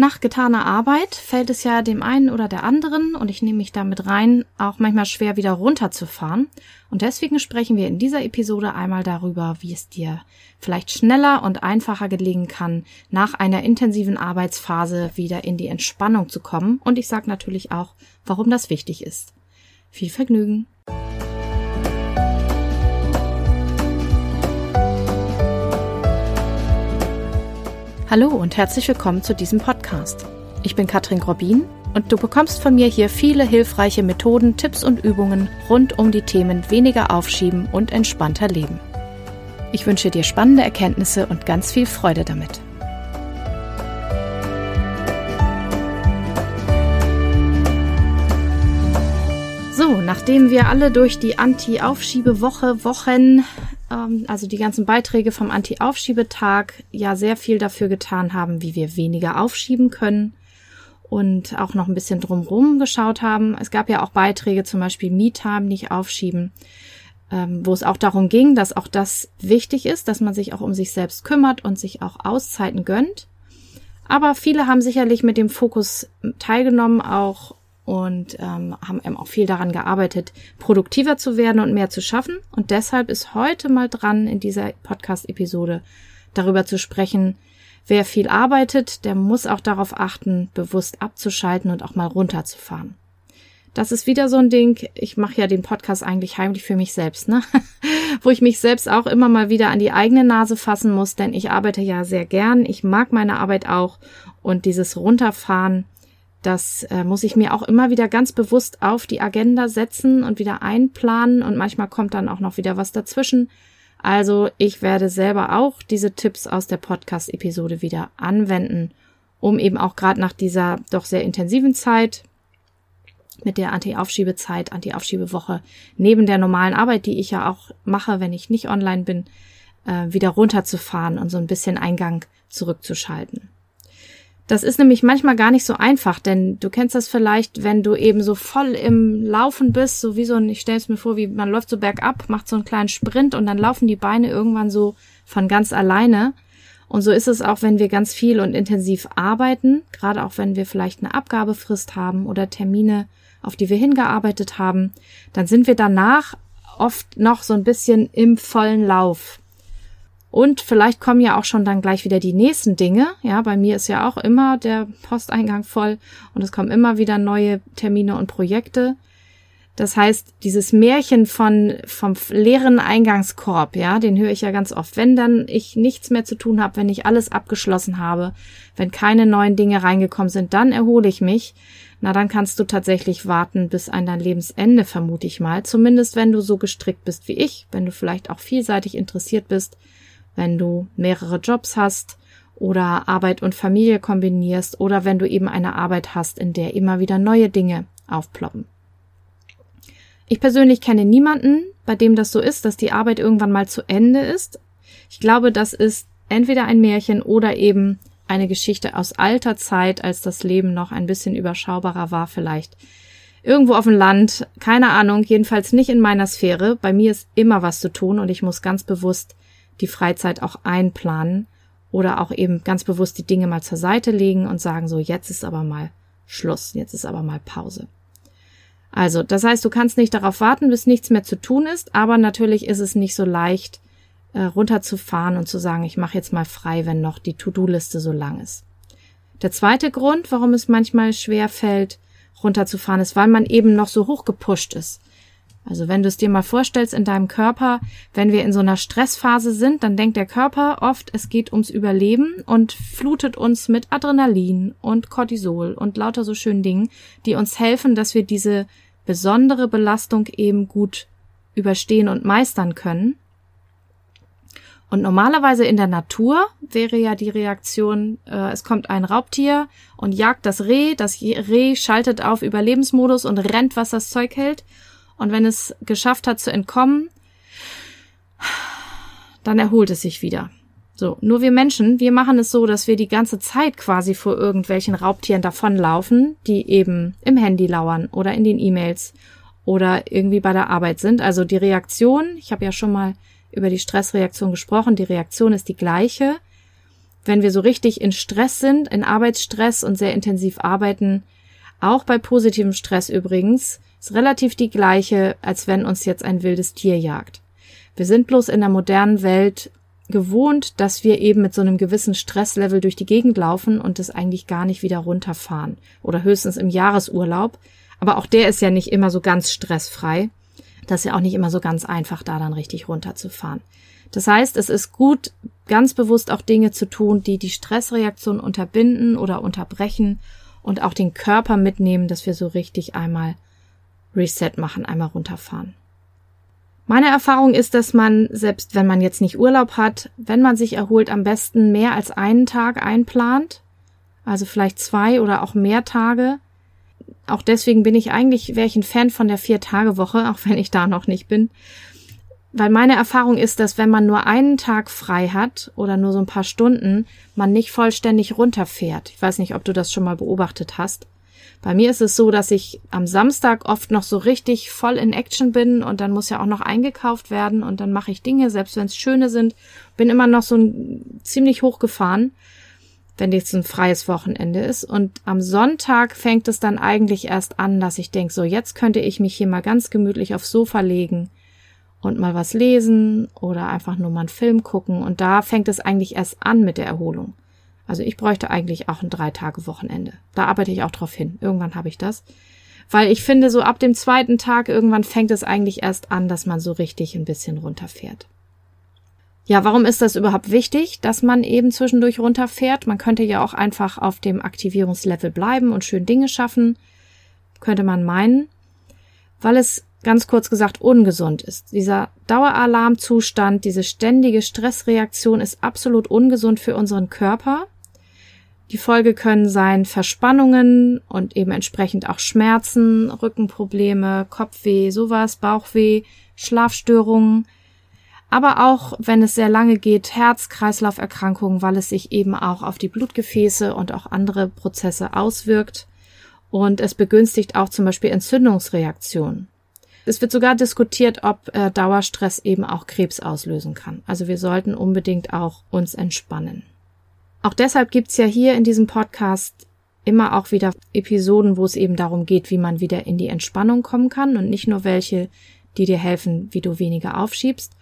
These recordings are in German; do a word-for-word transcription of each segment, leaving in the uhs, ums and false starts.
Nach getaner Arbeit fällt es ja dem einen oder der anderen, und ich nehme mich damit rein, auch manchmal schwer wieder runterzufahren. Und deswegen sprechen wir in dieser Episode einmal darüber, wie es dir vielleicht schneller und einfacher gelingen kann, nach einer intensiven Arbeitsphase wieder in die Entspannung zu kommen. Und ich sage natürlich auch, warum das wichtig ist. Viel Vergnügen! Hallo und herzlich willkommen zu diesem Podcast. Ich bin Katrin Grobin und du bekommst von mir hier viele hilfreiche Methoden, Tipps und Übungen rund um die Themen weniger aufschieben und entspannter leben. Ich wünsche dir spannende Erkenntnisse und ganz viel Freude damit. So, nachdem wir alle durch die Anti-Aufschiebe-Woche, Wochen, also die ganzen Beiträge vom Anti-Aufschiebetag, ja sehr viel dafür getan haben, wie wir weniger aufschieben können und auch noch ein bisschen drumherum geschaut haben. Es gab ja auch Beiträge, zum Beispiel Me-Time, nicht aufschieben, wo es auch darum ging, dass auch das wichtig ist, dass man sich auch um sich selbst kümmert und sich auch Auszeiten gönnt. Aber viele haben sicherlich mit dem Fokus teilgenommen auch und ähm, haben eben auch viel daran gearbeitet, produktiver zu werden und mehr zu schaffen. Und deshalb ist heute mal dran, in dieser Podcast-Episode darüber zu sprechen, wer viel arbeitet, der muss auch darauf achten, bewusst abzuschalten und auch mal runterzufahren. Das ist wieder so ein Ding, ich mache ja den Podcast eigentlich heimlich für mich selbst, ne? Wo ich mich selbst auch immer mal wieder an die eigene Nase fassen muss, denn ich arbeite ja sehr gern, ich mag meine Arbeit auch und dieses Runterfahren, das äh, muss ich mir auch immer wieder ganz bewusst auf die Agenda setzen und wieder einplanen und manchmal kommt dann auch noch wieder was dazwischen. Also ich werde selber auch diese Tipps aus der Podcast-Episode wieder anwenden, um eben auch gerade nach dieser doch sehr intensiven Zeit mit der Anti-Aufschiebe-Zeit, Anti-Aufschiebe-Woche, neben der normalen Arbeit, die ich ja auch mache, wenn ich nicht online bin, äh, wieder runterzufahren und so ein bisschen Eingang zurückzuschalten. Das ist nämlich manchmal gar nicht so einfach, denn du kennst das vielleicht, wenn du eben so voll im Laufen bist, so wie so ein, ich stelle es mir vor, wie man läuft so bergab, macht so einen kleinen Sprint und dann laufen die Beine irgendwann so von ganz alleine. Und so ist es auch, wenn wir ganz viel und intensiv arbeiten, gerade auch wenn wir vielleicht eine Abgabefrist haben oder Termine, auf die wir hingearbeitet haben, dann sind wir danach oft noch so ein bisschen im vollen Lauf. Und vielleicht kommen ja auch schon dann gleich wieder die nächsten Dinge. Ja, bei mir ist ja auch immer der Posteingang voll und es kommen immer wieder neue Termine und Projekte. Das heißt, dieses Märchen von vom leeren Eingangskorb, ja, den höre ich ja ganz oft. Wenn dann ich nichts mehr zu tun habe, wenn ich alles abgeschlossen habe, wenn keine neuen Dinge reingekommen sind, dann erhole ich mich. Na, dann kannst du tatsächlich warten bis an dein Lebensende, vermute ich mal. Zumindest, wenn du so gestrickt bist wie ich, wenn du vielleicht auch vielseitig interessiert bist, wenn du mehrere Jobs hast oder Arbeit und Familie kombinierst oder wenn du eben eine Arbeit hast, in der immer wieder neue Dinge aufploppen. Ich persönlich kenne niemanden, bei dem das so ist, dass die Arbeit irgendwann mal zu Ende ist. Ich glaube, das ist entweder ein Märchen oder eben eine Geschichte aus alter Zeit, als das Leben noch ein bisschen überschaubarer war vielleicht. Irgendwo auf dem Land, keine Ahnung, jedenfalls nicht in meiner Sphäre. Bei mir ist immer was zu tun und ich muss ganz bewusst die Freizeit auch einplanen oder auch eben ganz bewusst die Dinge mal zur Seite legen und sagen so, jetzt ist aber mal Schluss, jetzt ist aber mal Pause. Also, das heißt, du kannst nicht darauf warten, bis nichts mehr zu tun ist, aber natürlich ist es nicht so leicht, äh, runterzufahren und zu sagen, ich mache jetzt mal frei, wenn noch die To-Do-Liste so lang ist. Der zweite Grund, warum es manchmal schwer fällt, runterzufahren, ist, weil man eben noch so hochgepusht ist. Also wenn du es dir mal vorstellst in deinem Körper, wenn wir in so einer Stressphase sind, dann denkt der Körper oft, es geht ums Überleben und flutet uns mit Adrenalin und Cortisol und lauter so schönen Dingen, die uns helfen, dass wir diese besondere Belastung eben gut überstehen und meistern können. Und normalerweise in der Natur wäre ja die Reaktion, äh, es kommt ein Raubtier und jagt das Reh, das Reh schaltet auf Überlebensmodus und rennt, was das Zeug hält. Und wenn es geschafft hat zu entkommen, dann erholt es sich wieder. So, nur wir Menschen, wir machen es so, dass wir die ganze Zeit quasi vor irgendwelchen Raubtieren davonlaufen, die eben im Handy lauern oder in den E-Mails oder irgendwie bei der Arbeit sind. Also die Reaktion, ich habe ja schon mal über die Stressreaktion gesprochen, die Reaktion ist die gleiche. wenn wir so richtig in Stress sind, in Arbeitsstress und sehr intensiv arbeiten, auch bei positivem Stress übrigens, ist relativ die gleiche, als wenn uns jetzt ein wildes Tier jagt. Wir sind bloß in der modernen Welt gewohnt, dass wir eben mit so einem gewissen Stresslevel durch die Gegend laufen und es eigentlich gar nicht wieder runterfahren oder höchstens im Jahresurlaub. Aber auch der ist ja nicht immer so ganz stressfrei. Das ist ja auch nicht immer so ganz einfach, da dann richtig runterzufahren. Das heißt, es ist gut, ganz bewusst auch Dinge zu tun, die die Stressreaktion unterbinden oder unterbrechen und auch den Körper mitnehmen, dass wir so richtig einmal Reset machen, einmal runterfahren. Meine Erfahrung ist, dass man, selbst wenn man jetzt nicht Urlaub hat, wenn man sich erholt, am besten mehr als einen Tag einplant, also vielleicht zwei oder auch mehr Tage. Auch deswegen bin ich eigentlich, wäre ich ein Fan von der Vier-Tage-Woche, auch wenn ich da noch nicht bin. Weil meine Erfahrung ist, dass wenn man nur einen Tag frei hat oder nur so ein paar Stunden, man nicht vollständig runterfährt. Ich weiß nicht, ob du das schon mal beobachtet hast. Bei mir ist es so, dass ich am Samstag oft noch so richtig voll in Action bin und dann muss ja auch noch eingekauft werden und dann mache ich Dinge, selbst wenn es schöne sind, bin immer noch so ein, ziemlich hochgefahren, wenn jetzt ein freies Wochenende ist. Und am Sonntag fängt es dann eigentlich erst an, dass ich denke, so jetzt könnte ich mich hier mal ganz gemütlich aufs Sofa legen und mal was lesen oder einfach nur mal einen Film gucken. Und da fängt es eigentlich erst an mit der Erholung. Also ich bräuchte eigentlich auch ein Drei-Tage-Wochenende. Da arbeite ich auch drauf hin. Irgendwann habe ich das. Weil ich finde, so ab dem zweiten Tag irgendwann fängt es eigentlich erst an, dass man so richtig ein bisschen runterfährt. Ja, warum ist das überhaupt wichtig, dass man eben zwischendurch runterfährt? Man könnte ja auch einfach auf dem Aktivierungslevel bleiben und schön Dinge schaffen, könnte man meinen, weil es ganz kurz gesagt ungesund ist. Dieser Daueralarmzustand, diese ständige Stressreaktion ist absolut ungesund für unseren Körper. Die Folge können sein Verspannungen und eben entsprechend auch Schmerzen, Rückenprobleme, Kopfweh, sowas, Bauchweh, Schlafstörungen. Aber auch, wenn es sehr lange geht, Herz-Kreislauf-Erkrankungen, weil es sich eben auch auf die Blutgefäße und auch andere Prozesse auswirkt. Und es begünstigt auch zum Beispiel Entzündungsreaktionen. Es wird sogar diskutiert, ob äh, Dauerstress eben auch Krebs auslösen kann. Also wir sollten unbedingt auch uns entspannen. Auch deshalb gibt's ja hier in diesem Podcast immer auch wieder Episoden, wo es eben darum geht, wie man wieder in die Entspannung kommen kann und nicht nur welche, die dir helfen, wie du weniger aufschiebst.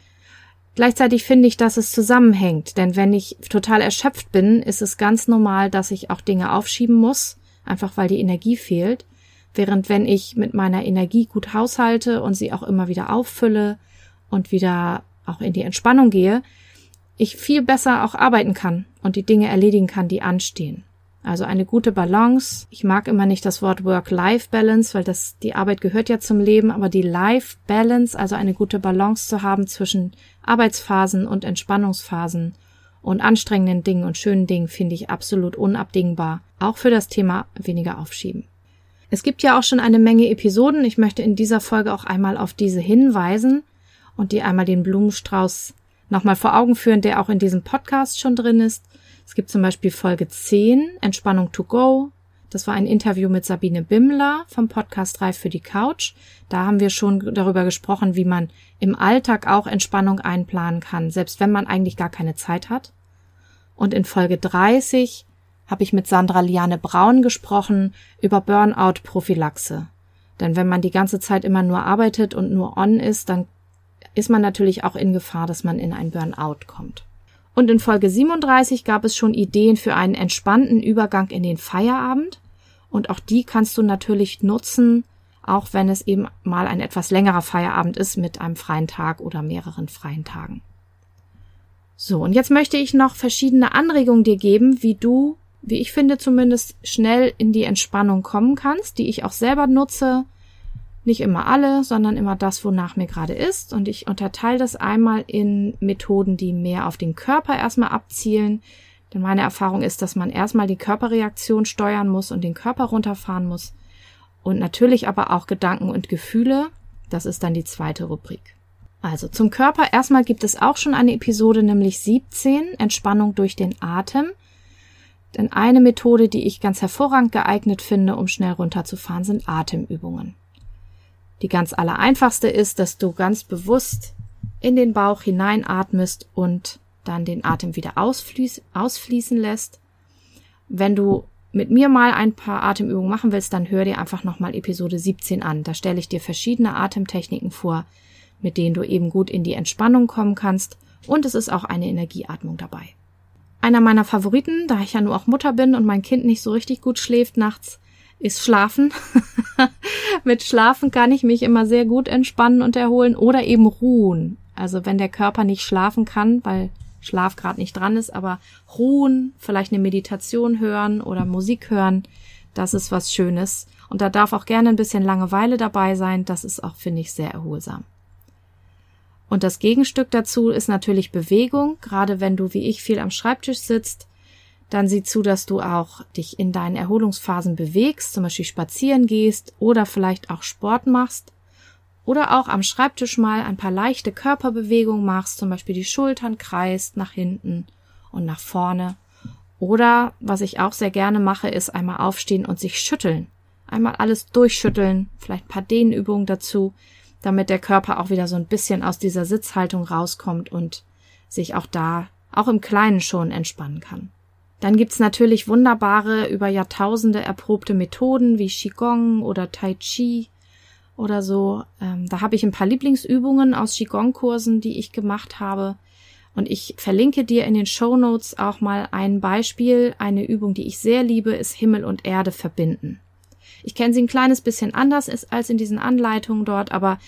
Gleichzeitig finde ich, dass es zusammenhängt, denn wenn ich total erschöpft bin, ist es ganz normal, dass ich auch Dinge aufschieben muss, einfach weil die Energie fehlt. Während wenn ich mit meiner Energie gut haushalte und sie auch immer wieder auffülle und wieder auch in die Entspannung gehe, ich viel besser auch arbeiten kann und die Dinge erledigen kann, die anstehen. Also eine gute Balance. Ich mag immer nicht das Wort Work-Life-Balance, weil das, die Arbeit gehört ja zum Leben, aber die Life-Balance, also eine gute Balance zu haben zwischen Arbeitsphasen und Entspannungsphasen und anstrengenden Dingen und schönen Dingen, finde ich absolut unabdingbar. Auch für das Thema weniger aufschieben. Es gibt ja auch schon eine Menge Episoden. Ich möchte in dieser Folge auch einmal auf diese hinweisen und dir einmal den Blumenstrauß nochmal vor Augen führen, der auch in diesem Podcast schon drin ist. Es gibt zum Beispiel Folge zehn, Entspannung to go. Das war ein Interview mit Sabine Bimmler vom Podcast Reif für die Couch. Da haben wir schon darüber gesprochen, wie man im Alltag auch Entspannung einplanen kann, selbst wenn man eigentlich gar keine Zeit hat. Und in Folge dreißig habe ich mit Sandra Liane Braun gesprochen über Burnout-Prophylaxe. Denn wenn man die ganze Zeit immer nur arbeitet und nur on ist, dann ist man natürlich auch in Gefahr, dass man in ein Burnout kommt. Und in Folge siebenunddreißig gab es schon Ideen für einen entspannten Übergang in den Feierabend. Und auch die kannst du natürlich nutzen, auch wenn es eben mal ein etwas längerer Feierabend ist mit einem freien Tag oder mehreren freien Tagen. So, und jetzt möchte ich noch verschiedene Anregungen dir geben, wie du, wie ich finde zumindest, schnell in die Entspannung kommen kannst, die ich auch selber nutze. Nicht immer alle, sondern immer das, wonach mir gerade ist. Und ich unterteile das einmal in Methoden, die mehr auf den Körper erstmal abzielen. Denn meine Erfahrung ist, dass man erstmal die Körperreaktion steuern muss und den Körper runterfahren muss. Und natürlich aber auch Gedanken und Gefühle. Das ist dann die zweite Rubrik. Also zum Körper erstmal gibt es auch schon eine Episode, nämlich siebzehn, Entspannung durch den Atem. Denn eine Methode, die ich ganz hervorragend geeignet finde, um schnell runterzufahren, sind Atemübungen. Die ganz allereinfachste ist, dass du ganz bewusst in den Bauch hineinatmest und dann den Atem wieder ausfließ, ausfließen lässt. Wenn du mit mir mal ein paar Atemübungen machen willst, dann hör dir einfach nochmal Episode siebzehn an. Da stelle ich dir verschiedene Atemtechniken vor, mit denen du eben gut in die Entspannung kommen kannst. Und es ist auch eine Energieatmung dabei. Einer meiner Favoriten, da ich ja nur auch Mutter bin und mein Kind nicht so richtig gut schläft nachts, ist Schlafen. Mit Schlafen kann ich mich immer sehr gut entspannen und erholen oder eben ruhen. Also wenn der Körper nicht schlafen kann, weil Schlaf gerade nicht dran ist, aber ruhen, vielleicht eine Meditation hören oder Musik hören, das ist was Schönes. Und da darf auch gerne ein bisschen Langeweile dabei sein. Das ist auch, finde ich, sehr erholsam. Und das Gegenstück dazu ist natürlich Bewegung. Gerade wenn du, wie ich, viel am Schreibtisch sitzt, dann sieh zu, dass du auch dich in deinen Erholungsphasen bewegst, zum Beispiel spazieren gehst oder vielleicht auch Sport machst oder auch am Schreibtisch mal ein paar leichte Körperbewegungen machst, zum Beispiel die Schultern kreist nach hinten und nach vorne. Oder, was ich auch sehr gerne mache, ist einmal aufstehen und sich schütteln. Einmal alles durchschütteln, vielleicht ein paar Dehnübungen dazu, damit der Körper auch wieder so ein bisschen aus dieser Sitzhaltung rauskommt und sich auch da, auch im Kleinen schon entspannen kann. Dann gibt's natürlich wunderbare, über Jahrtausende erprobte Methoden wie Qigong oder Tai Chi oder so. Ähm, da habe ich ein paar Lieblingsübungen aus Qigong-Kursen, die ich gemacht habe. Und ich verlinke dir in den Shownotes auch mal ein Beispiel. Eine Übung, die ich sehr liebe, ist Himmel und Erde verbinden. Ich kenne sie ein kleines bisschen anders als in diesen Anleitungen dort, aber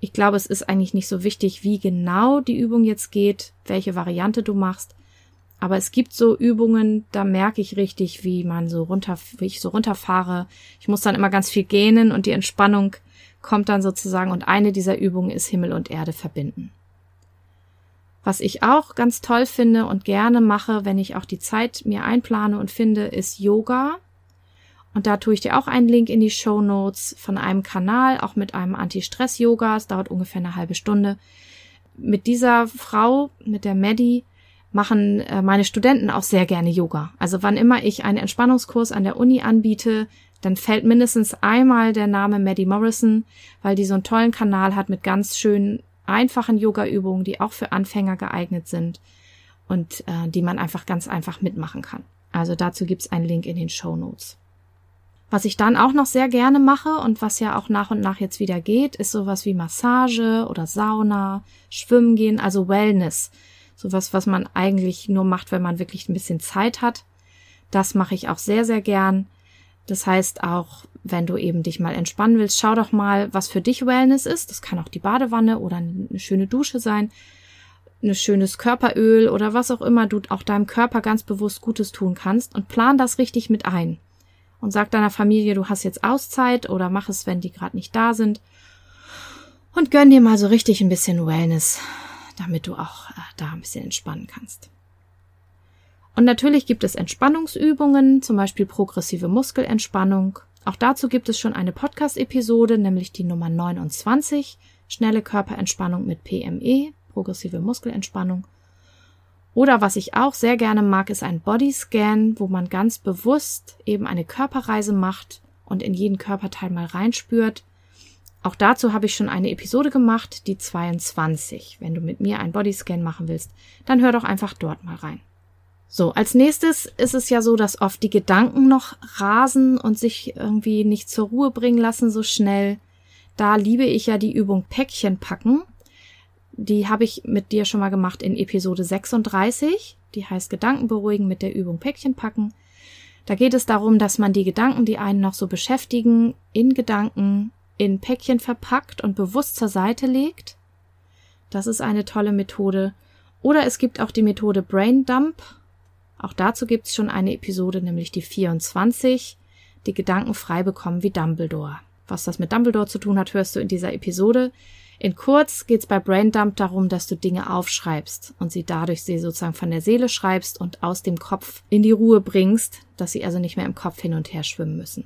ich glaube, es ist eigentlich nicht so wichtig, wie genau die Übung jetzt geht, welche Variante du machst. Aber es gibt so Übungen, da merke ich richtig, wie man so runter, wie ich so runterfahre. Ich muss dann immer ganz viel gähnen und die Entspannung kommt dann sozusagen. Und eine dieser Übungen ist Himmel und Erde verbinden. Was ich auch ganz toll finde und gerne mache, wenn ich auch die Zeit mir einplane und finde, ist Yoga. Und da tue ich dir auch einen Link in die Shownotes von einem Kanal, auch mit einem Anti-Stress-Yoga. Es dauert ungefähr eine halbe Stunde. Mit dieser Frau, mit der Maddie, machen meine Studenten auch sehr gerne Yoga. Also wann immer ich einen Entspannungskurs an der Uni anbiete, dann fällt mindestens einmal der Name Maddie Morrison, weil die so einen tollen Kanal hat mit ganz schönen, einfachen Yoga-Übungen, die auch für Anfänger geeignet sind und äh, die man einfach ganz einfach mitmachen kann. Also dazu gibt's einen Link in den Shownotes. Was ich dann auch noch sehr gerne mache und was ja auch nach und nach jetzt wieder geht, ist sowas wie Massage oder Sauna, Schwimmen gehen, also Wellness. Sowas, was man eigentlich nur macht, wenn man wirklich ein bisschen Zeit hat. Das mache ich auch sehr, sehr gern. Das heißt auch, wenn du eben dich mal entspannen willst, schau doch mal, was für dich Wellness ist. Das kann auch die Badewanne oder eine schöne Dusche sein, ein schönes Körperöl oder was auch immer du auch deinem Körper ganz bewusst Gutes tun kannst und plan das richtig mit ein. Und sag deiner Familie, du hast jetzt Auszeit oder mach es, wenn die gerade nicht da sind. Und gönn dir mal so richtig ein bisschen Wellness, damit du auch äh, da ein bisschen entspannen kannst. Und natürlich gibt es Entspannungsübungen, zum Beispiel progressive Muskelentspannung. Auch dazu gibt es schon eine Podcast-Episode, nämlich die Nummer neunundzwanzig, schnelle Körperentspannung mit P M E, progressive Muskelentspannung. Oder was ich auch sehr gerne mag, ist ein Bodyscan, wo man ganz bewusst eben eine Körperreise macht und in jeden Körperteil mal reinspürt. Auch dazu habe ich schon eine Episode gemacht, die zweiundzwanzig. Wenn du mit mir einen Bodyscan machen willst, dann hör doch einfach dort mal rein. So, als nächstes ist es ja so, dass oft die Gedanken noch rasen und sich irgendwie nicht zur Ruhe bringen lassen so schnell. Da liebe ich ja die Übung Päckchen packen. Die habe ich mit dir schon mal gemacht in Episode sechsunddreißig. Die heißt Gedanken beruhigen mit der Übung Päckchen packen. Da geht es darum, dass man die Gedanken, die einen noch so beschäftigen, in Gedanken in Päckchen verpackt und bewusst zur Seite legt. Das ist eine tolle Methode. Oder es gibt auch die Methode Brain Dump. Auch dazu gibt es schon eine Episode, nämlich die vierundzwanzig, die Gedanken frei bekommen wie Dumbledore. Was das mit Dumbledore zu tun hat, hörst du in dieser Episode. In kurz geht's bei Brain Dump darum, dass du Dinge aufschreibst und sie dadurch sie sozusagen von der Seele schreibst und aus dem Kopf in die Ruhe bringst, dass sie also nicht mehr im Kopf hin und her schwimmen müssen.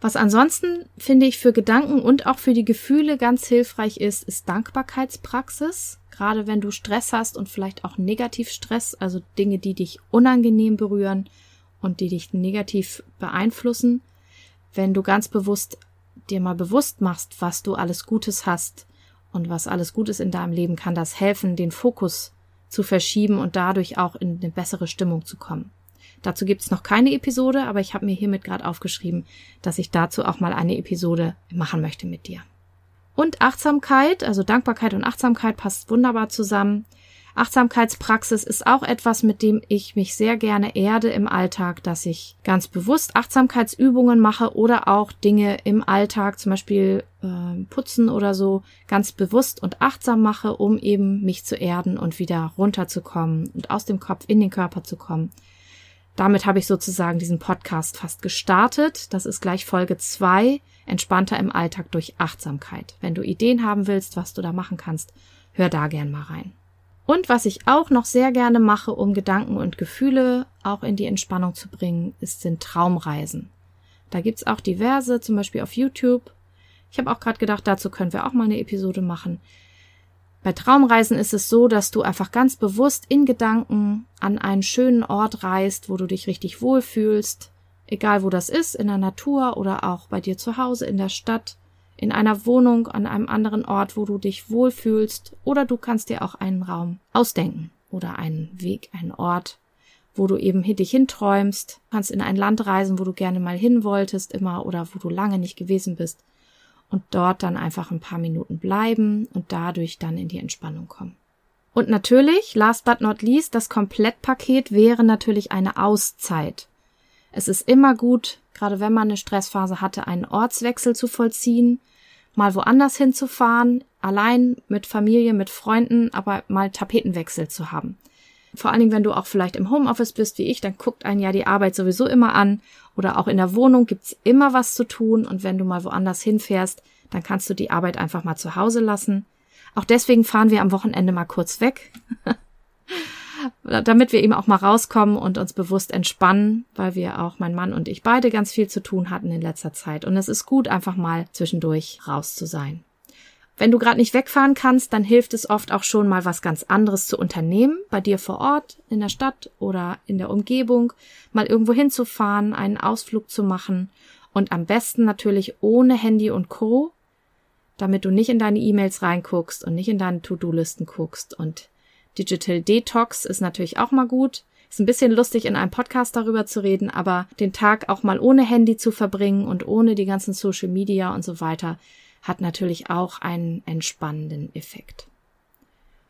Was ansonsten, finde ich, für Gedanken und auch für die Gefühle ganz hilfreich ist, ist Dankbarkeitspraxis. Gerade wenn du Stress hast und vielleicht auch Negativstress, also Dinge, die dich unangenehm berühren und die dich negativ beeinflussen. Wenn du ganz bewusst dir mal bewusst machst, was du alles Gutes hast und was alles Gutes in deinem Leben, kann das helfen, den Fokus zu verschieben und dadurch auch in eine bessere Stimmung zu kommen. Dazu gibt es noch keine Episode, aber ich habe mir hiermit gerade aufgeschrieben, dass ich dazu auch mal eine Episode machen möchte mit dir. Und Achtsamkeit, also Dankbarkeit und Achtsamkeit passt wunderbar zusammen. Achtsamkeitspraxis ist auch etwas, mit dem ich mich sehr gerne erde im Alltag, dass ich ganz bewusst Achtsamkeitsübungen mache oder auch Dinge im Alltag, zum Beispiel äh, putzen oder so, ganz bewusst und achtsam mache, um eben mich zu erden und wieder runterzukommen und aus dem Kopf in den Körper zu kommen. Damit habe ich sozusagen diesen Podcast fast gestartet. Das ist gleich Folge zwei, entspannter im Alltag durch Achtsamkeit. Wenn du Ideen haben willst, was du da machen kannst, hör da gern mal rein. Und was ich auch noch sehr gerne mache, um Gedanken und Gefühle auch in die Entspannung zu bringen, ist, sind Traumreisen. Da gibt's auch diverse, zum Beispiel auf YouTube. Ich habe auch gerade gedacht, dazu können wir auch mal eine Episode machen. Bei Traumreisen ist es so, dass du einfach ganz bewusst in Gedanken an einen schönen Ort reist, wo du dich richtig wohlfühlst, egal wo das ist, in der Natur oder auch bei dir zu Hause, in der Stadt, in einer Wohnung, an einem anderen Ort, wo du dich wohlfühlst, oder du kannst dir auch einen Raum ausdenken oder einen Weg, einen Ort, wo du eben dich hinträumst, du kannst in ein Land reisen, wo du gerne mal hin wolltest immer oder wo du lange nicht gewesen bist und dort dann einfach ein paar Minuten bleiben und dadurch dann in die Entspannung kommen. Und natürlich, last but not least, das Komplettpaket wäre natürlich eine Auszeit. Es ist immer gut, gerade wenn man eine Stressphase hatte, einen Ortswechsel zu vollziehen, mal woanders hinzufahren, allein mit Familie, mit Freunden, aber mal Tapetenwechsel zu haben. Vor allen Dingen, wenn du auch vielleicht im Homeoffice bist wie ich, dann guckt einen ja die Arbeit sowieso immer an oder auch in der Wohnung gibt's immer was zu tun und wenn du mal woanders hinfährst, dann kannst du die Arbeit einfach mal zu Hause lassen. Auch deswegen fahren wir am Wochenende mal kurz weg. Damit wir eben auch mal rauskommen und uns bewusst entspannen, weil wir auch, mein Mann und ich beide, ganz viel zu tun hatten in letzter Zeit. Und es ist gut, einfach mal zwischendurch raus zu sein. Wenn du gerade nicht wegfahren kannst, dann hilft es oft auch schon mal was ganz anderes zu unternehmen, bei dir vor Ort, in der Stadt oder in der Umgebung, mal irgendwo hinzufahren, einen Ausflug zu machen und am besten natürlich ohne Handy und Co., damit du nicht in deine E-Mails reinguckst und nicht in deine To-Do-Listen guckst. Und Digital Detox ist natürlich auch mal gut. Ist ein bisschen lustig, in einem Podcast darüber zu reden, aber den Tag auch mal ohne Handy zu verbringen und ohne die ganzen Social Media und so weiter, hat natürlich auch einen entspannenden Effekt.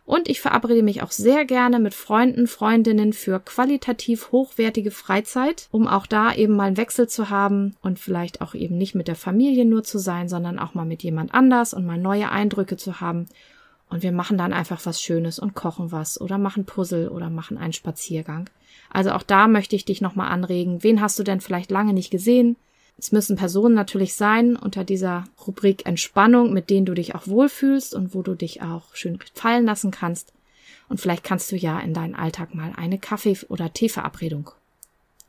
Und ich verabrede mich auch sehr gerne mit Freunden, Freundinnen für qualitativ hochwertige Freizeit, um auch da eben mal einen Wechsel zu haben und vielleicht auch eben nicht mit der Familie nur zu sein, sondern auch mal mit jemand anders und mal neue Eindrücke zu haben. Und wir machen dann einfach was Schönes und kochen was oder machen Puzzle oder machen einen Spaziergang. Also auch da möchte ich dich nochmal anregen. Wen hast du denn vielleicht lange nicht gesehen? Es müssen Personen natürlich sein unter dieser Rubrik Entspannung, mit denen du dich auch wohlfühlst und wo du dich auch schön fallen lassen kannst. Und vielleicht kannst du ja in deinen Alltag mal eine Kaffee- oder Teeverabredung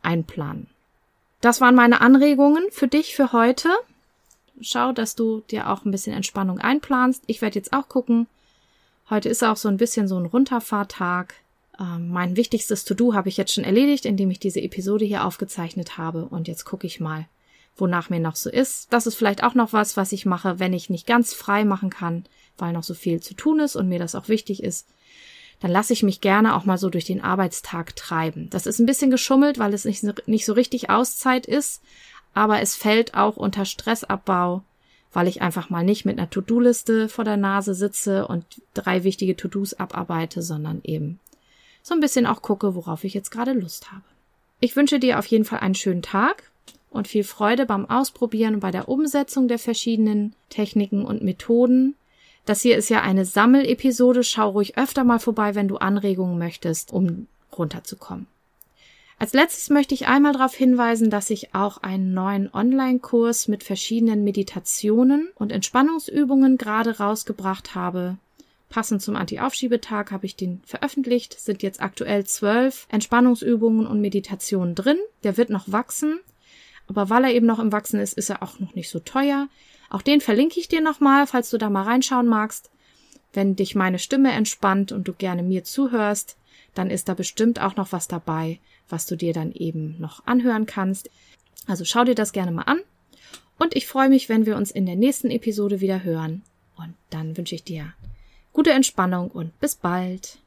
einplanen. Das waren meine Anregungen für dich für heute. Schau, dass du dir auch ein bisschen Entspannung einplanst. Ich werde jetzt auch gucken. Heute ist auch so ein bisschen so ein Runterfahrtag. Ähm, mein wichtigstes To-Do habe ich jetzt schon erledigt, indem ich diese Episode hier aufgezeichnet habe. Und jetzt gucke ich mal, wonach mir noch so ist. Das ist vielleicht auch noch was, was ich mache, wenn ich nicht ganz frei machen kann, weil noch so viel zu tun ist und mir das auch wichtig ist. Dann lasse ich mich gerne auch mal so durch den Arbeitstag treiben. Das ist ein bisschen geschummelt, weil es nicht, nicht so richtig Auszeit ist. Aber es fällt auch unter Stressabbau, weil ich einfach mal nicht mit einer To-Do-Liste vor der Nase sitze und drei wichtige To-Dos abarbeite, sondern eben so ein bisschen auch gucke, worauf ich jetzt gerade Lust habe. Ich wünsche dir auf jeden Fall einen schönen Tag und viel Freude beim Ausprobieren und bei der Umsetzung der verschiedenen Techniken und Methoden. Das hier ist ja eine Sammelepisode. Schau ruhig öfter mal vorbei, wenn du Anregungen möchtest, um runterzukommen. Als letztes möchte ich einmal darauf hinweisen, dass ich auch einen neuen Online-Kurs mit verschiedenen Meditationen und Entspannungsübungen gerade rausgebracht habe. Passend zum Anti-Aufschiebetag habe ich den veröffentlicht. Es sind jetzt aktuell zwölf Entspannungsübungen und Meditationen drin. Der wird noch wachsen, aber weil er eben noch im Wachsen ist, ist er auch noch nicht so teuer. Auch den verlinke ich dir nochmal, falls du da mal reinschauen magst. Wenn dich meine Stimme entspannt und du gerne mir zuhörst, dann ist da bestimmt auch noch was dabei, was du dir dann eben noch anhören kannst. Also schau dir das gerne mal an. Und ich freue mich, wenn wir uns in der nächsten Episode wieder hören. Und dann wünsche ich dir gute Entspannung und bis bald.